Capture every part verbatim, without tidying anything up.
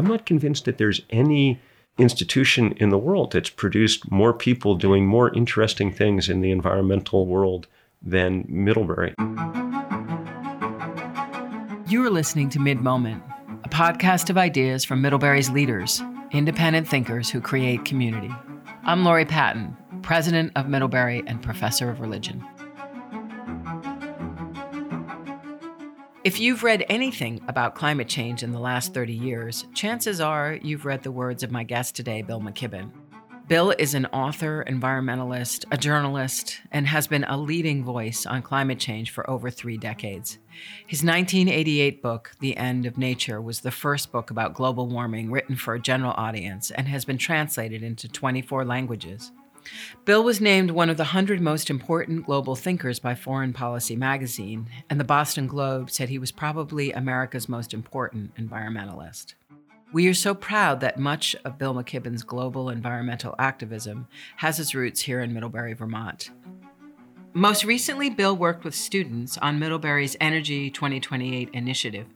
I'm not convinced that there's any institution in the world that's produced more people doing more interesting things in the environmental world than Middlebury. You're listening to Mid-Moment, a podcast of ideas from Middlebury's leaders, independent thinkers who create community. I'm Lori Patton, president of Middlebury and professor of religion. If you've read anything about climate change in the last thirty years, chances are you've read the words of my guest today, Bill McKibben. Bill is an author, environmentalist, a journalist, and has been a leading voice on climate change for over three decades. His nineteen eighty-eight book, The End of Nature, was the first book about global warming written for a general audience and has been translated into twenty-four languages. Bill was named one of the one hundred most important global thinkers by Foreign Policy magazine, and the Boston Globe said he was probably America's most important environmentalist. We are so proud that much of Bill McKibben's global environmental activism has its roots here in Middlebury, Vermont. Most recently, Bill worked with students on Middlebury's Energy twenty twenty-eight initiative.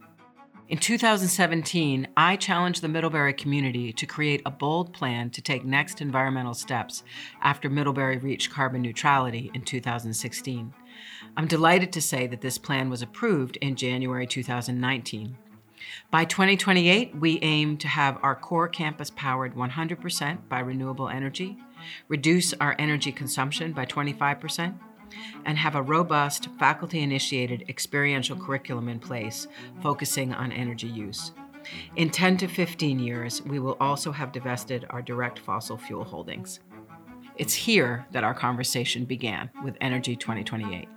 In two thousand seventeen, I challenged the Middlebury community to create a bold plan to take next environmental steps after Middlebury reached carbon neutrality in two thousand sixteen. I'm delighted to say that this plan was approved in January two thousand nineteen. By twenty twenty-eight, we aim to have our core campus powered one hundred percent by renewable energy, reduce our energy consumption by twenty-five percent, and have a robust, faculty-initiated experiential curriculum in place focusing on energy use. In ten to fifteen years, we will also have divested our direct fossil fuel holdings. It's here that our conversation began with Energy twenty twenty-eight.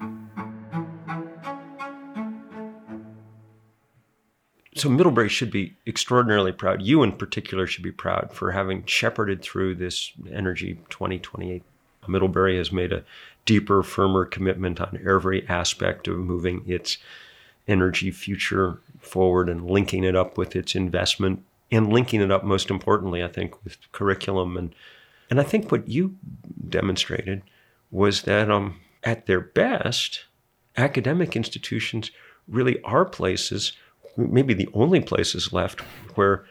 So Middlebury should be extraordinarily proud. You in particular should be proud for having shepherded through this Energy twenty twenty-eight. Middlebury has made a deeper, firmer commitment on every aspect of moving its energy future forward and linking it up with its investment and linking it up, most importantly, I think, with curriculum. And and I think what you demonstrated was that um, at their best, academic institutions really are places, maybe the only places left, where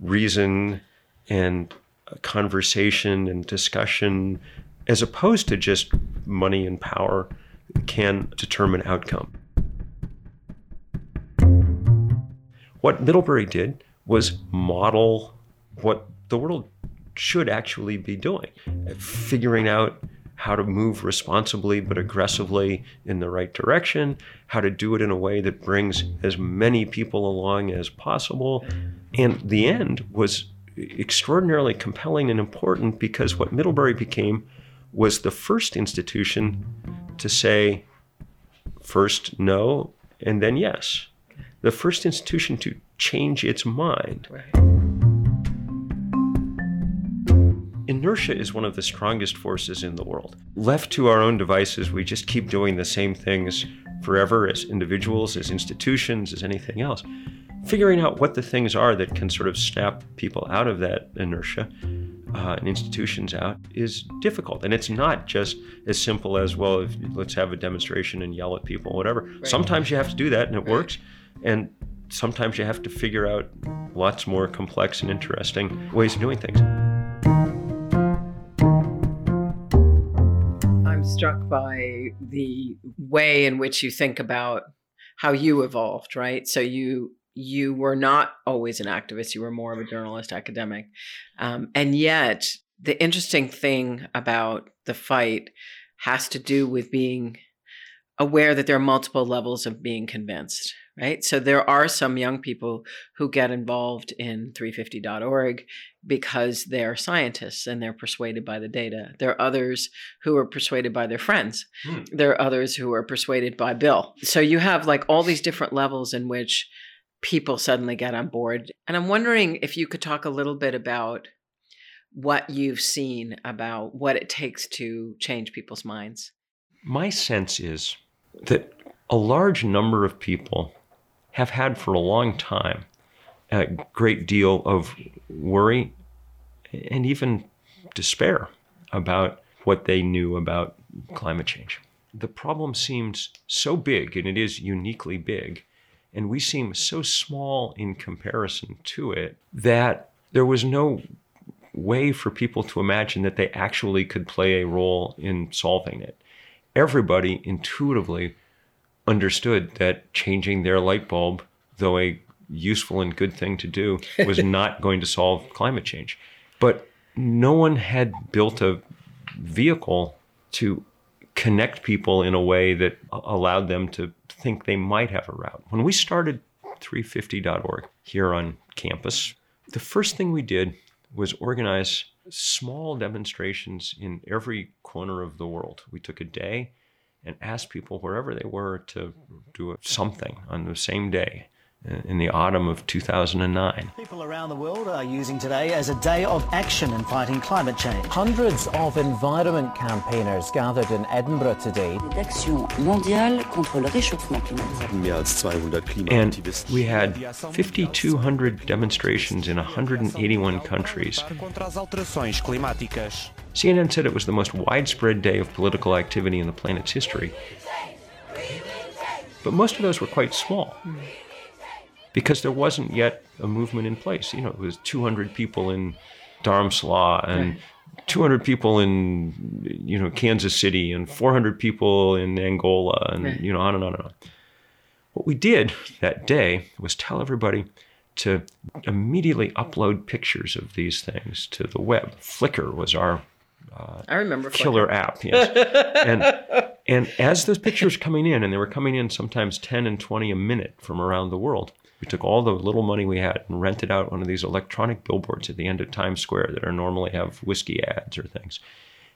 reason and conversation and discussion, as opposed to just money and power, can determine outcome. What Middlebury did was model what the world should actually be doing, figuring out how to move responsibly but aggressively in the right direction, how to do it in a way that brings as many people along as possible. And the end was extraordinarily compelling and important because what Middlebury became was the first institution to say first no and then yes. The first institution to change its mind. Right. Inertia is one of the strongest forces in the world. Left to our own devices, we just keep doing the same things forever as individuals, as institutions, as anything else. Figuring out what the things are that can sort of snap people out of that inertia Uh, and institutions out is difficult. And it's not just as simple as, well, if, let's have a demonstration and yell at people, whatever. Right. Sometimes you have to do that and it right. works. And sometimes you have to figure out lots more complex and interesting ways of doing things. I'm struck by the way in which you think about how you evolved, right? So you You were not always an activist. You were more of a journalist, academic. Um, and yet, the interesting thing about the fight has to do with being aware that there are multiple levels of being convinced, right? So there are some young people who get involved in three fifty dot org because they're scientists and they're persuaded by the data. There are others who are persuaded by their friends. Hmm. There are others who are persuaded by Bill. So you have like all these different levels in which people suddenly get on board. And I'm wondering if you could talk a little bit about what you've seen about what it takes to change people's minds. My sense is that a large number of people have had for a long time a great deal of worry and even despair about what they knew about climate change. The problem seems so big, and it is uniquely big, and we seem so small in comparison to it that there was no way for people to imagine that they actually could play a role in solving it. Everybody intuitively understood that changing their light bulb, though a useful and good thing to do, was not going to solve climate change. But no one had built a vehicle to connect people in a way that allowed them to think they might have a route. When we started three fifty dot org here on campus, the first thing we did was organize small demonstrations in every corner of the world. We took a day and asked people wherever they were to do something on the same day in the autumn of two thousand nine. People around the world are using today as a day of action in fighting climate change. Hundreds of environment campaigners gathered in Edinburgh today. And we had five thousand two hundred demonstrations in one hundred eighty-one countries. C N N said it was the most widespread day of political activity in the planet's history. But most of those were quite small, because there wasn't yet a movement in place. You know, it was two hundred people in Dharamsala and two hundred people in, you know, Kansas City and four hundred people in Angola and, you know, on and on and on. What we did that day was tell everybody to immediately upload pictures of these things to the web. Flickr was our uh, I remember killer Flickr. app. Yes. and, and as those pictures coming in, and they were coming in sometimes ten and twenty a minute from around the world, we took all the little money we had and rented out one of these electronic billboards at the end of Times Square that are normally have whiskey ads or things.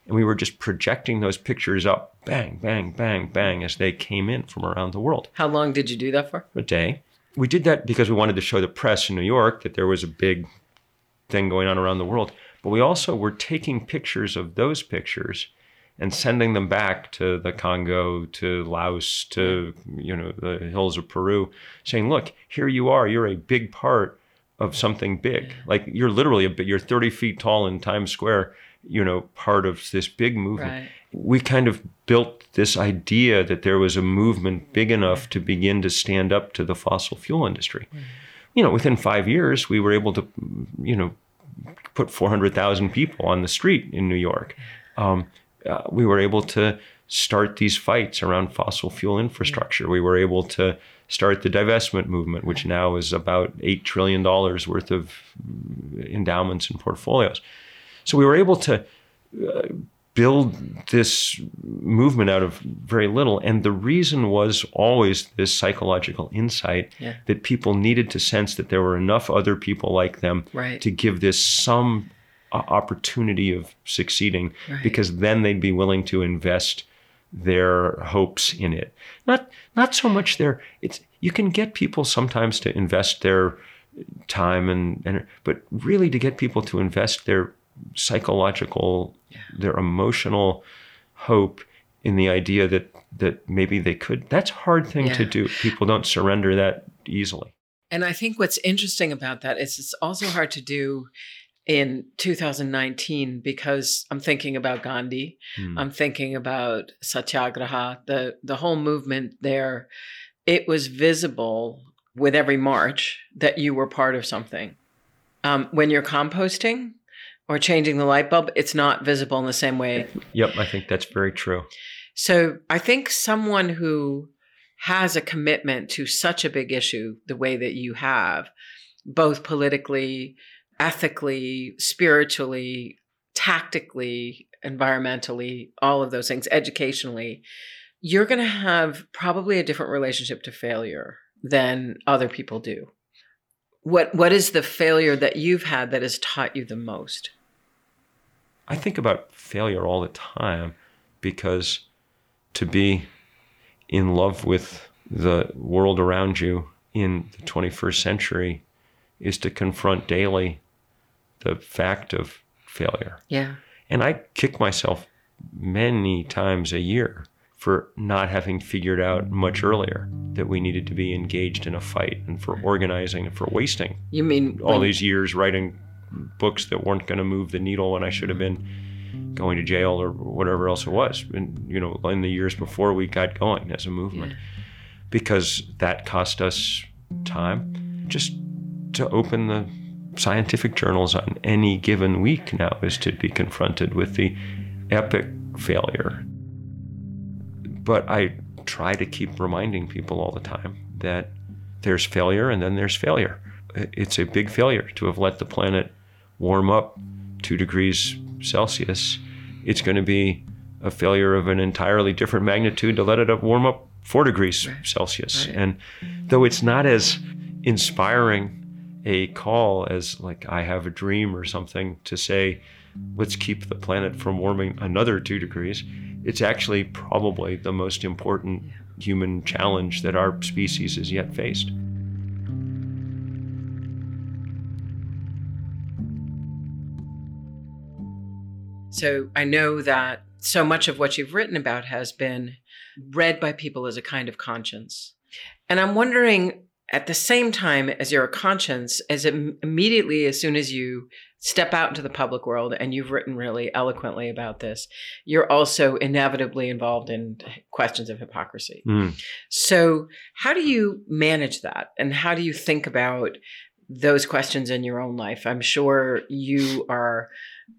And we were just projecting those pictures up, bang, bang, bang, bang, as they came in from around the world. How long did you do that for? A day. We did that because we wanted to show the press in New York that there was a big thing going on around the world. But we also were taking pictures of those pictures and sending them back to the Congo, to Laos, to, you know, the hills of Peru, saying, look, here you are, you're a big part of something big. Like, you're literally a bit, you're thirty feet tall in Times Square, you know, part of this big movement. Right. We kind of built this idea that there was a movement big enough to begin to stand up to the fossil fuel industry. Mm. You know, within five years, we were able to, you know, put four hundred thousand people on the street in New York. Um, Uh, we were able to start these fights around fossil fuel infrastructure. We were able to start the divestment movement, which now is about eight trillion dollars worth of endowments and portfolios. So we were able to uh, build this movement out of very little. And the reason was always this psychological insight yeah. that people needed to sense that there were enough other people like them right. to give this some opportunity of succeeding, right. because then they'd be willing to invest their hopes in it. Not not so much their, it's, you can get people sometimes to invest their time and, and but really to get people to invest their psychological, yeah. their emotional hope in the idea that, that maybe they could. That's a hard thing yeah. to do. People don't surrender that easily. And I think what's interesting about that is it's also hard to do in two thousand nineteen, because I'm thinking about Gandhi, mm. I'm thinking about Satyagraha, the, the whole movement there. It was visible with every march that you were part of something. Um, when you're composting or changing the light bulb, it's not visible in the same way. Yep, I think that's very true. So I think someone who has a commitment to such a big issue, the way that you have, both politically, ethically, spiritually, tactically, environmentally, all of those things, educationally, you're going to have probably a different relationship to failure than other people do. What What is the failure that you've had that has taught you the most? I think about failure all the time, because to be in love with the world around you in the twenty-first century is to confront daily the fact of failure. Yeah. And I kick myself many times a year for not having figured out much earlier that we needed to be engaged in a fight, and for organizing, and for wasting you mean all when... these years writing books that weren't going to move the needle when I should have been going to jail or whatever else it was. And, you know, in the years before we got going as a movement, yeah. because that cost us time. Just to open the scientific journals on any given week now is to be confronted with the epic failure. But I try to keep reminding people all the time that there's failure and then there's failure. It's a big failure to have let the planet warm up two degrees Celsius. It's going to be a failure of an entirely different magnitude to let it up warm up four degrees right. Celsius. Right. And though it's not as inspiring a call as like I have a dream or something to say, let's keep the planet from warming another two degrees, it's actually probably the most important yeah. human challenge that our species has yet faced. So I know that so much of what you've written about has been read by people as a kind of conscience. And I'm wondering, at the same time as you're a conscience, as im- immediately as soon as you step out into the public world, and you've written really eloquently about this, you're also inevitably involved in questions of hypocrisy. Mm. So how do you manage that? And how do you think about those questions in your own life? I'm sure you are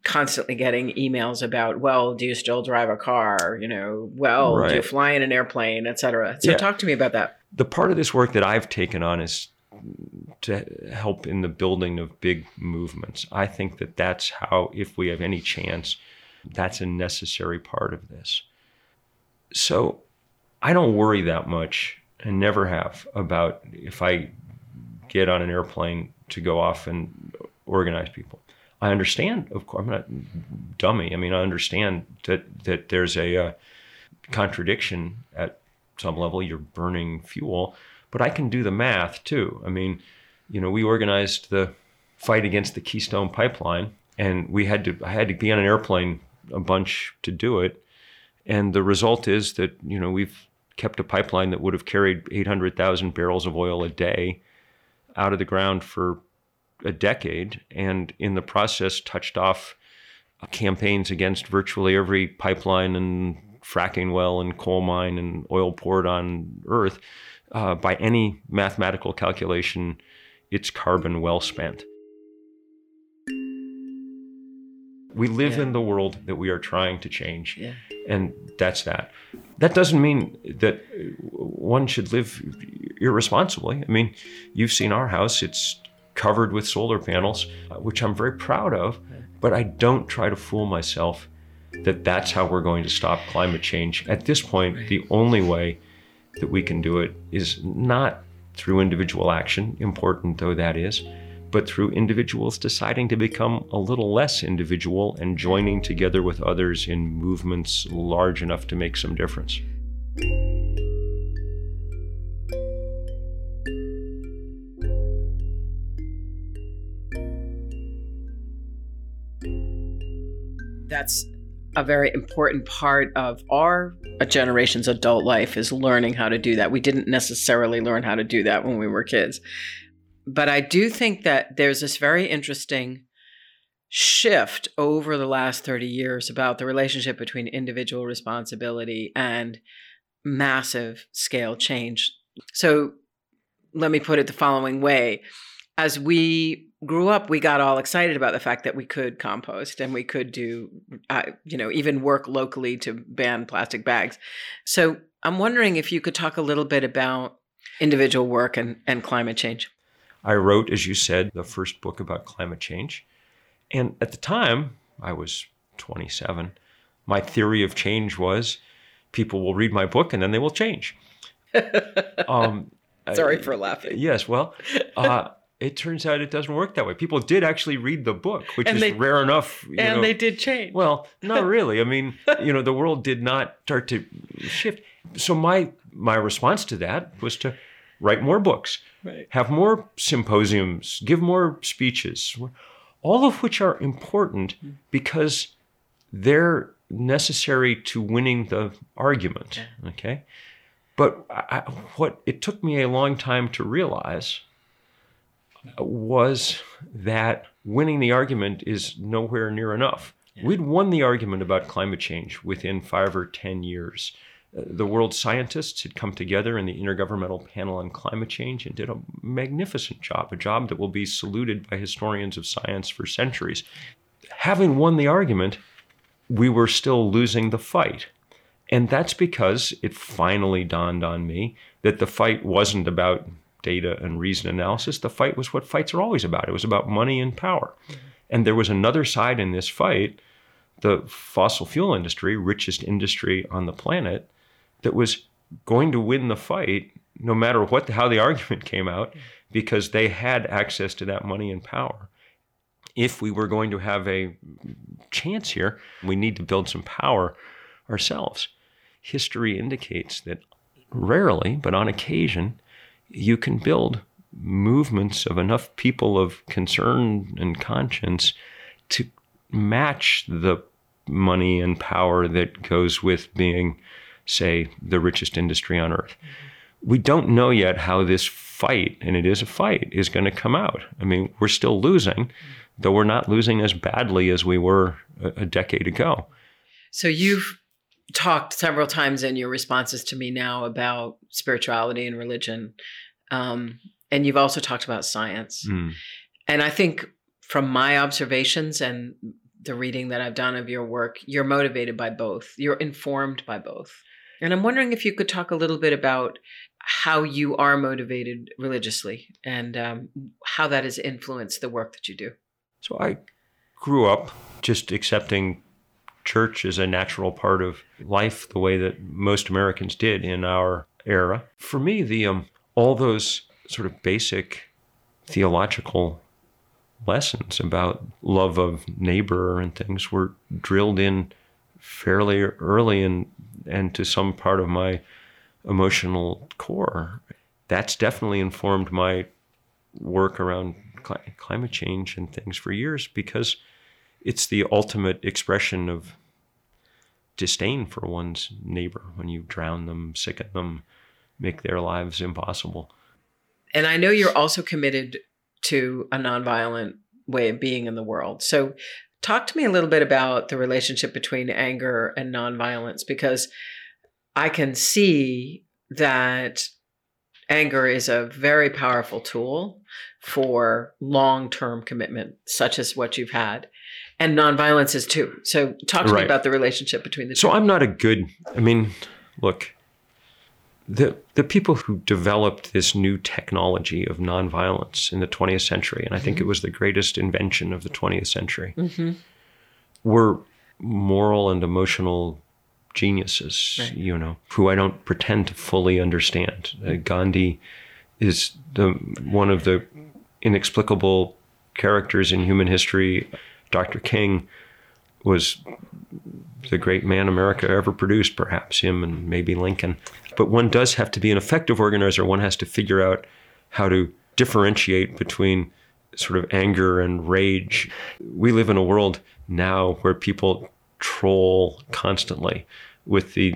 constantly getting emails about, well, do you still drive a car? You know, well, right. do you fly in an airplane, et cetera? So yeah. talk to me about that. The part of this work that I've taken on is to help in the building of big movements. I think that that's how, if we have any chance, that's a necessary part of this. So I don't worry that much, and never have, about if I get on an airplane to go off and organize people. I understand, of course, I'm not a dummy. I mean, I understand that that there's a uh, contradiction at some level. You're burning fuel, but I can do the math too. I mean, you know, we organized the fight against the Keystone Pipeline, and we had to, I had to be on an airplane a bunch to do it. And the result is that, you know, we've kept a pipeline that would have carried eight hundred thousand barrels of oil a day out of the ground for a decade, and in the process touched off campaigns against virtually every pipeline and fracking well and coal mine and oil poured on Earth. Uh, by any mathematical calculation, it's carbon well spent. We live yeah. in the world that we are trying to change, yeah. and that's that. That doesn't mean that one should live irresponsibly. I mean, you've seen our house. It's covered with solar panels, which I'm very proud of, but I don't try to fool myself that that's how we're going to stop climate change. At this point, right. the only way that we can do it is not through individual action, important though that is, but through individuals deciding to become a little less individual and joining together with others in movements large enough to make some difference. That's a very important part of our generation's adult life, is learning how to do that. We didn't necessarily learn how to do that when we were kids. But I do think that there's this very interesting shift over the last thirty years about the relationship between individual responsibility and massive scale change. So let me put it the following way. As we grew up, we got all excited about the fact that we could compost and we could do, uh, you know, even work locally to ban plastic bags. So I'm wondering if you could talk a little bit about individual work and, and climate change. I wrote, as you said, the first book about climate change. And at the time, I was twenty-seven. My theory of change was people will read my book and then they will change. um, Sorry I, for laughing. Yes, well... Uh, it turns out it doesn't work that way. People did actually read the book, which and is they, rare enough. You and know. They did change. Well, not really. I mean, you know, the world did not start to shift. So my my response to that was to write more books, right. have more symposiums, give more speeches, all of which are important because they're necessary to winning the argument. Yeah. Okay, but I, what it took me a long time to realize was that winning the argument is nowhere near enough. Yeah. We'd won the argument about climate change within five or ten years The world's scientists had come together in the Intergovernmental Panel on Climate Change and did a magnificent job, a job that will be saluted by historians of science for centuries. Having won the argument, we were still losing the fight. And that's because it finally dawned on me that the fight wasn't about data and reason analysis. The fight was what fights are always about. It was about money and power. Mm-hmm. And there was another side in this fight, the fossil fuel industry, richest industry on the planet, that was going to win the fight no matter what, how the argument came out, because they had access to that money and power. If we were going to have a chance here, we need to build some power ourselves. History indicates that rarely, but on occasion, you can build movements of enough people of concern and conscience to match the money and power that goes with being, say, the richest industry on earth. We don't know yet how this fight, and it is a fight, is going to come out. I mean, we're still losing, though we're not losing as badly as we were a decade ago. So you've talked several times in your responses to me now about spirituality and religion. Um, and you've also talked about science. Mm. And I think from my observations and the reading that I've done of your work, you're motivated by both. You're informed by both. And I'm wondering if you could talk a little bit about how you are motivated religiously and um, how that has influenced the work that you do. So I grew up just accepting church as a natural part of life, the way that most Americans did in our era. For me, the um, all those sort of basic theological lessons about love of neighbor and things were drilled in fairly early and and to some part of my emotional core. That's definitely informed my work around cl- climate change and things for years, because it's the ultimate expression of disdain for one's neighbor when you drown them, sicken them, make their lives impossible. And I know you're also committed to a nonviolent way of being in the world. So talk to me a little bit about the relationship between anger and nonviolence, because I can see that anger is a very powerful tool for long-term commitment, such as what you've had. And nonviolence is too. So talk to right. me about the relationship between the two. So I'm not a good, I mean, look, the the people who developed this new technology of nonviolence in the twentieth century, and I think mm-hmm. it was the greatest invention of the twentieth century, mm-hmm. were moral and emotional geniuses, right. you know, who I don't pretend to fully understand. Uh, Gandhi is the one of the inexplicable characters in human history. Doctor King was the great man America ever produced, perhaps him and maybe Lincoln. But one does have to be an effective organizer. One has to figure out how to differentiate between sort of anger and rage. We live in a world now where people troll constantly with the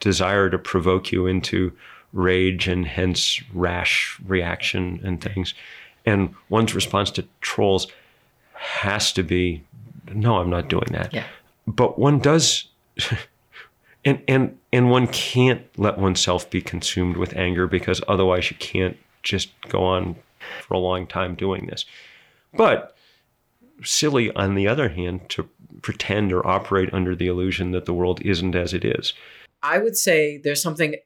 desire to provoke you into rage and hence rash reaction and things. And one's response to trolls has to be, no, I'm not doing that. Yeah. But one does, and and and one can't let oneself be consumed with anger, because otherwise you can't just go on for a long time doing this. But silly, on the other hand, to pretend or operate under the illusion that the world isn't as it is. I would say there's something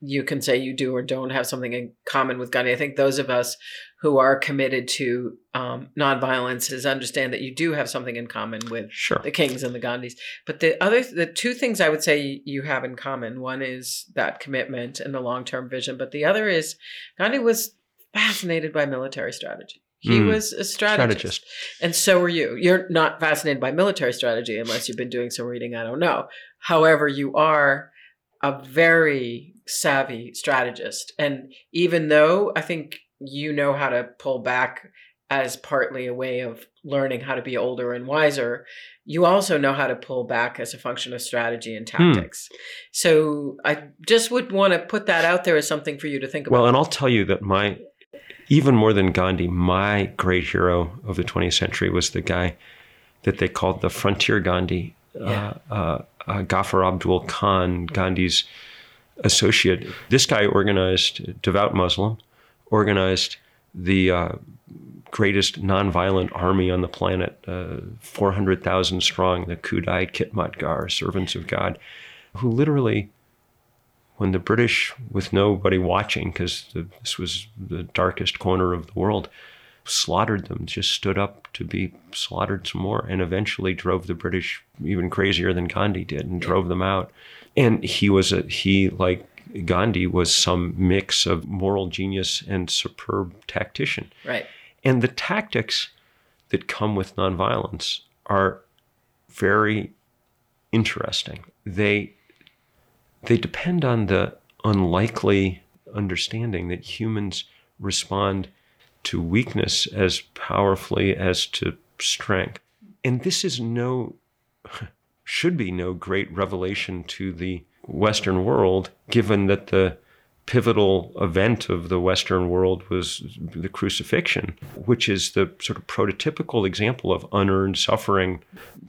you can say you do or don't have something in common with Gandhi. I think those of us who are committed to um, nonviolence is understand that you do have something in common with sure. the Kings and the Gandhis. But the other, the two things I would say you have in common, one is that commitment and the long-term vision. But the other is Gandhi was fascinated by military strategy. He mm. was a strategist. strategist. And so were you. You're not fascinated by military strategy unless you've been doing some reading, I don't know. However, you are a very savvy strategist. And even though I think you know how to pull back as partly a way of learning how to be older and wiser, you also know how to pull back as a function of strategy and tactics. Hmm. So I just would want to put that out there as something for you to think about. Well, and I'll tell you that my, even more than Gandhi, my great hero of the twentieth century was the guy that they called the frontier Gandhi. Yeah. Uh, uh, uh, Ghaffar Abdul Khan, Gandhi's associate. This guy organized, devout Muslim, organized the uh, greatest nonviolent army on the planet, uh, four hundred thousand strong, the Khudai Khidmatgar, servants of God, who literally, when the British, with nobody watching, because this was the darkest corner of the world, slaughtered them, just stood up to be slaughtered some more, and eventually drove the British even crazier than Gandhi did and drove them out. And he was a, he like Gandhi was some mix of moral genius and superb tactician. Right. And the tactics that come with nonviolence are very interesting. They they depend on the unlikely understanding that humans respond to weakness as powerfully as to strength. And this is no, should be no great revelation to the Western world, given that the pivotal event of the Western world was the crucifixion, which is the sort of prototypical example of unearned suffering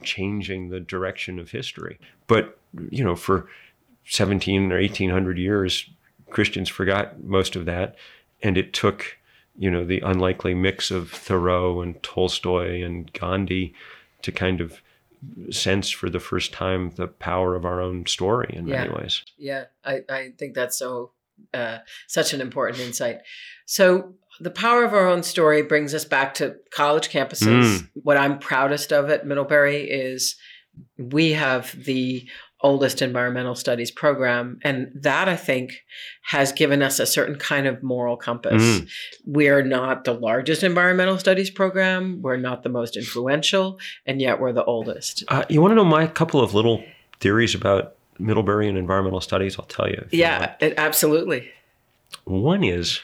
changing the direction of history. But, you know, for seventeen or eighteen hundred years, Christians forgot most of that, and it took, you know, the unlikely mix of Thoreau and Tolstoy and Gandhi to kind of sense for the first time the power of our own story in yeah. many ways. Yeah, I, I think that's so uh, such an important insight. So the power of our own story brings us back to college campuses. Mm. What I'm proudest of at Middlebury is we have the oldest environmental studies program. And that, I think, has given us a certain kind of moral compass. Mm. We're not the largest environmental studies program. We're not the most influential, and yet we're the oldest. Uh, you want to know my couple of little theories about Middlebury and environmental studies? I'll tell you. Yeah, you it, absolutely. One is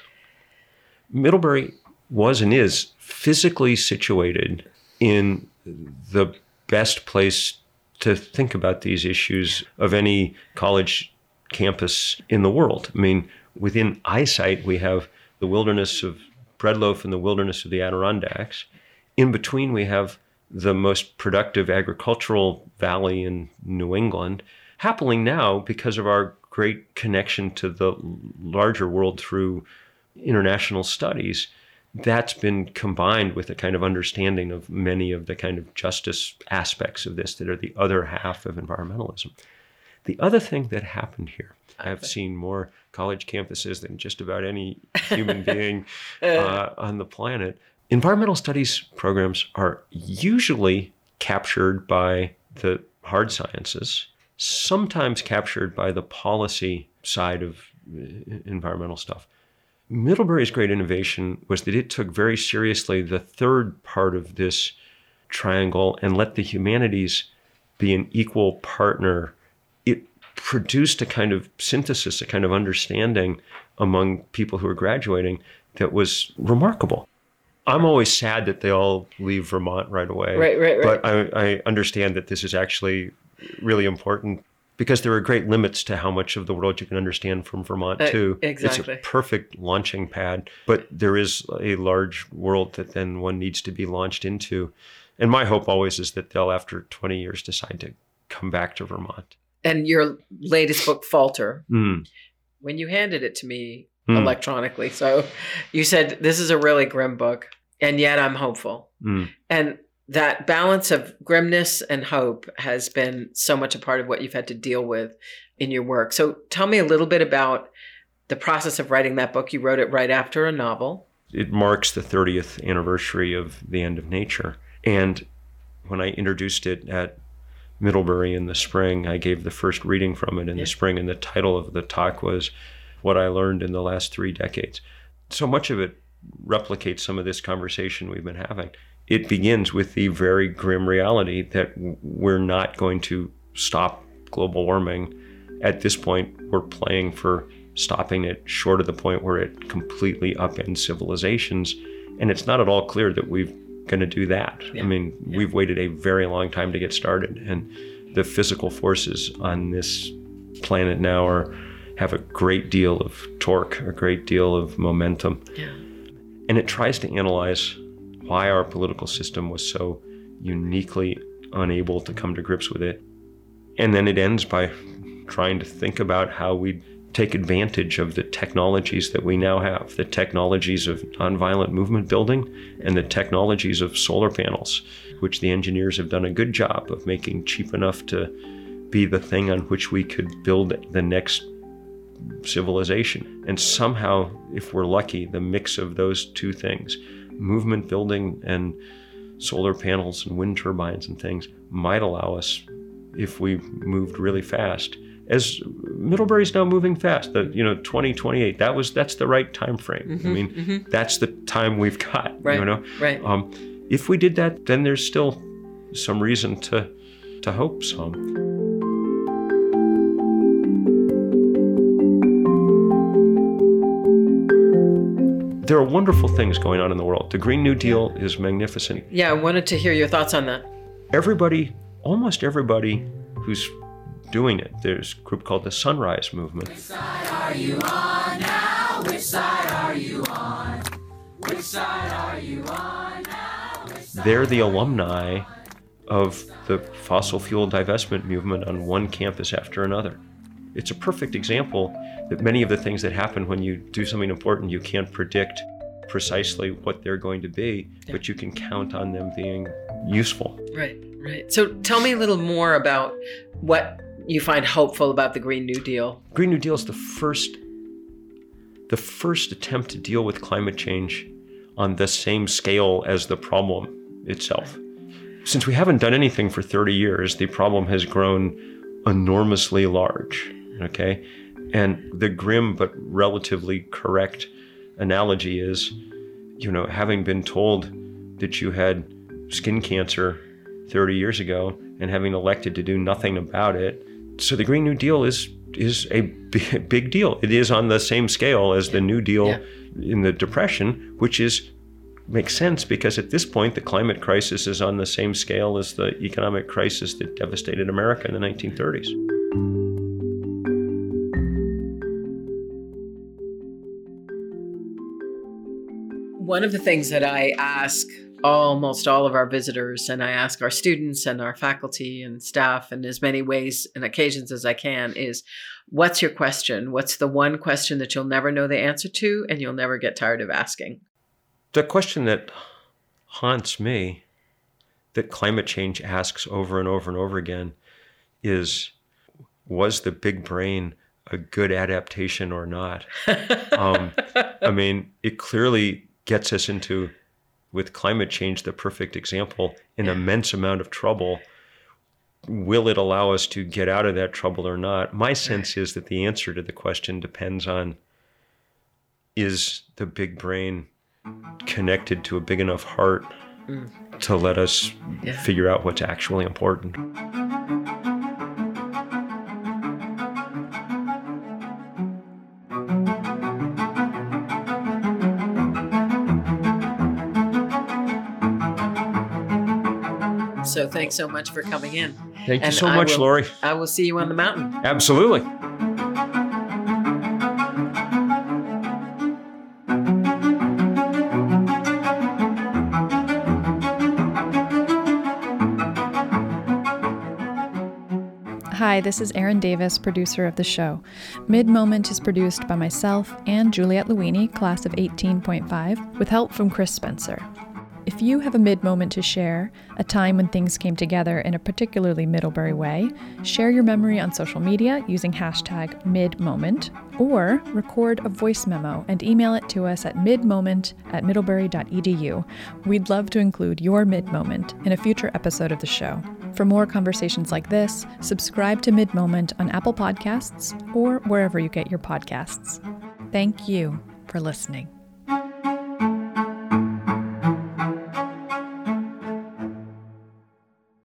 Middlebury was and is physically situated in the best place to think about these issues of any college campus in the world. I mean, within eyesight, we have the wilderness of Bread Loaf and the wilderness of the Adirondacks. In between, we have the most productive agricultural valley in New England, happening now because of our great connection to the larger world through international studies. That's been combined with a kind of understanding of many of the kind of justice aspects of this that are the other half of environmentalism. The other thing that happened here, I've seen more college campuses than just about any human being uh, on the planet. Environmental studies programs are usually captured by the hard sciences, sometimes captured by the policy side of uh, environmental stuff. Middlebury's great innovation was that it took very seriously the third part of this triangle and let the humanities be an equal partner. It produced a kind of synthesis, a kind of understanding among people who are graduating that was remarkable. I'm always sad that they all leave Vermont right away. Right, right, right. But I, I understand that this is actually really important, because there are great limits to how much of the world you can understand from Vermont, too. Uh, exactly. It's a perfect launching pad, but there is a large world that then one needs to be launched into. And my hope always is that they'll, after twenty years, decide to come back to Vermont. And your latest book, Falter, mm. when you handed it to me mm. electronically, so you said, this is a really grim book, and yet I'm hopeful. Mm. And that balance of grimness and hope has been so much a part of what you've had to deal with in your work. So tell me a little bit about the process of writing that book. You wrote it right after a novel. It marks the thirtieth anniversary of The End of Nature. And when I introduced it at Middlebury in the spring, I gave the first reading from it in yeah. the spring. And the title of the talk was What I Learned in the Last Three Decades. So much of it replicates some of this conversation we've been having. It begins with the very grim reality that we're not going to stop global warming. At this point, we're playing for stopping it short of the point where it completely upends civilizations. And it's not at all clear that we're going to do that. Yeah. I mean, yeah. we've waited a very long time to get started. And the physical forces on this planet now are have a great deal of torque, a great deal of momentum. Yeah. And it tries to analyze why our political system was so uniquely unable to come to grips with it. And then it ends by trying to think about how we take advantage of the technologies that we now have, the technologies of nonviolent movement building and the technologies of solar panels, which the engineers have done a good job of making cheap enough to be the thing on which we could build the next civilization. And somehow, if we're lucky, the mix of those two things, movement building and solar panels and wind turbines and things, might allow us, if we moved really fast, as Middlebury's now moving fast, the, you know, twenty twenty-eight, that was, that's the right time frame. Mm-hmm, I mean, mm-hmm. that's the time we've got, right, you know? Right. Um, if we did that, then there's still some reason to, to hope some. There are wonderful things going on in the world. The Green New Deal is magnificent. Yeah, I wanted to hear your thoughts on that. Everybody, almost everybody who's doing it, there's a group called the Sunrise Movement. Which side are you on now? Which side are you on? Which side are you on now? They're the alumni of the fossil fuel divestment movement on one campus after another. It's a perfect example that many of the things that happen when you do something important, you can't predict precisely what they're going to be, yeah. but you can count on them being useful. Right, right. So tell me a little more about what you find hopeful about the Green New Deal. Green New Deal is the first, the first attempt to deal with climate change on the same scale as the problem itself. Since we haven't done anything for thirty years, the problem has grown enormously large, okay? And the grim but relatively correct analogy is, you know, having been told that you had skin cancer thirty years ago and having elected to do nothing about it. So the Green New Deal is is a b- big deal. It is on the same scale as the New Deal yeah. in the Depression, which is makes sense because at this point, the climate crisis is on the same scale as the economic crisis that devastated America in the nineteen thirties. One of the things that I ask almost all of our visitors, and I ask our students and our faculty and staff in as many ways and occasions as I can, is what's your question? What's the one question that you'll never know the answer to and you'll never get tired of asking? The question that haunts me, that climate change asks over and over and over again, is, was the big brain a good adaptation or not? um, I mean, it clearly gets us into, with climate change, the perfect example, an yeah. immense amount of trouble. Will it allow us to get out of that trouble or not? My sense is that the answer to the question depends on, is the big brain connected to a big enough heart mm. to let us yeah. figure out what's actually important. So thanks so much for coming in. Thank and you so I much, will, Lori. I will see you on the mountain. Absolutely. Hi, this is Erin Davis, producer of the show. Mid-Moment is produced by myself and Juliette Luini, class of eighteen point five, with help from Chris Spencer. If you have a mid-moment to share, a time when things came together in a particularly Middlebury way, share your memory on social media using hashtag mid-moment, or record a voice memo and email it to us at midmoment at middlebury dot edu. We'd love to include your mid-moment in a future episode of the show. For more conversations like this, subscribe to Mid-Moment on Apple Podcasts or wherever you get your podcasts. Thank you for listening.